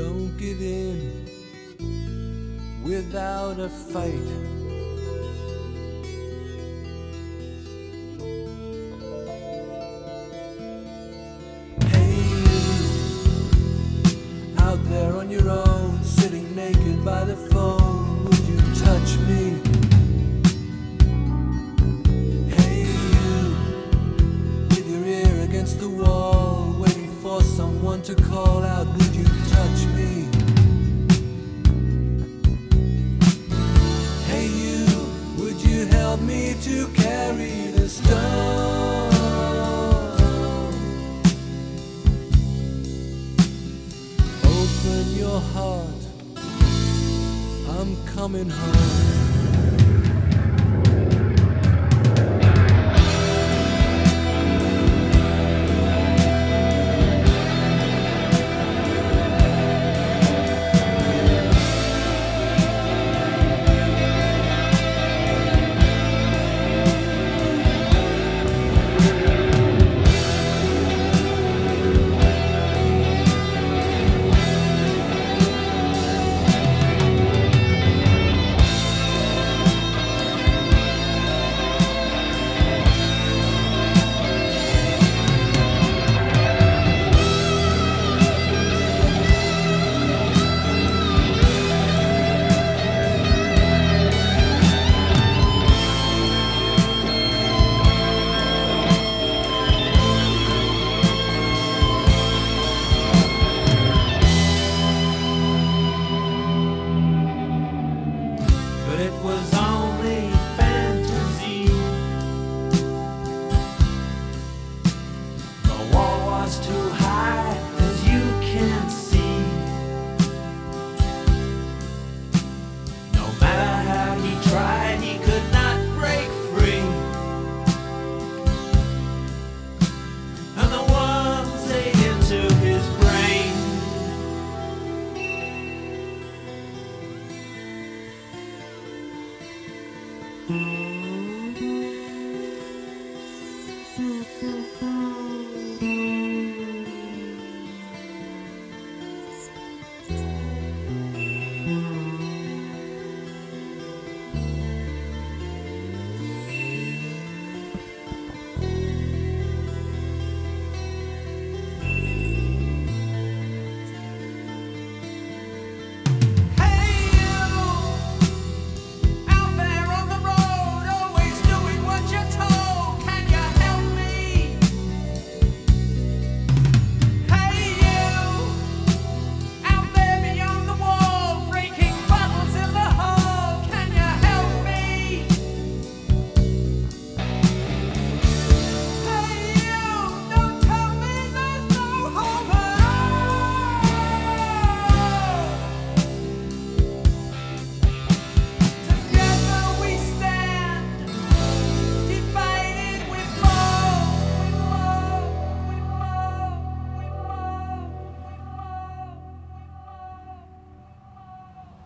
Don't give in without a fight. Hey you, out there on your own, sitting naked by the phone, would you touch me? Hey you, with your ear against the wall, waiting for someone to call out, would you touch me? Hey you, would you help me to carry the stone? Open your heart, I'm coming home.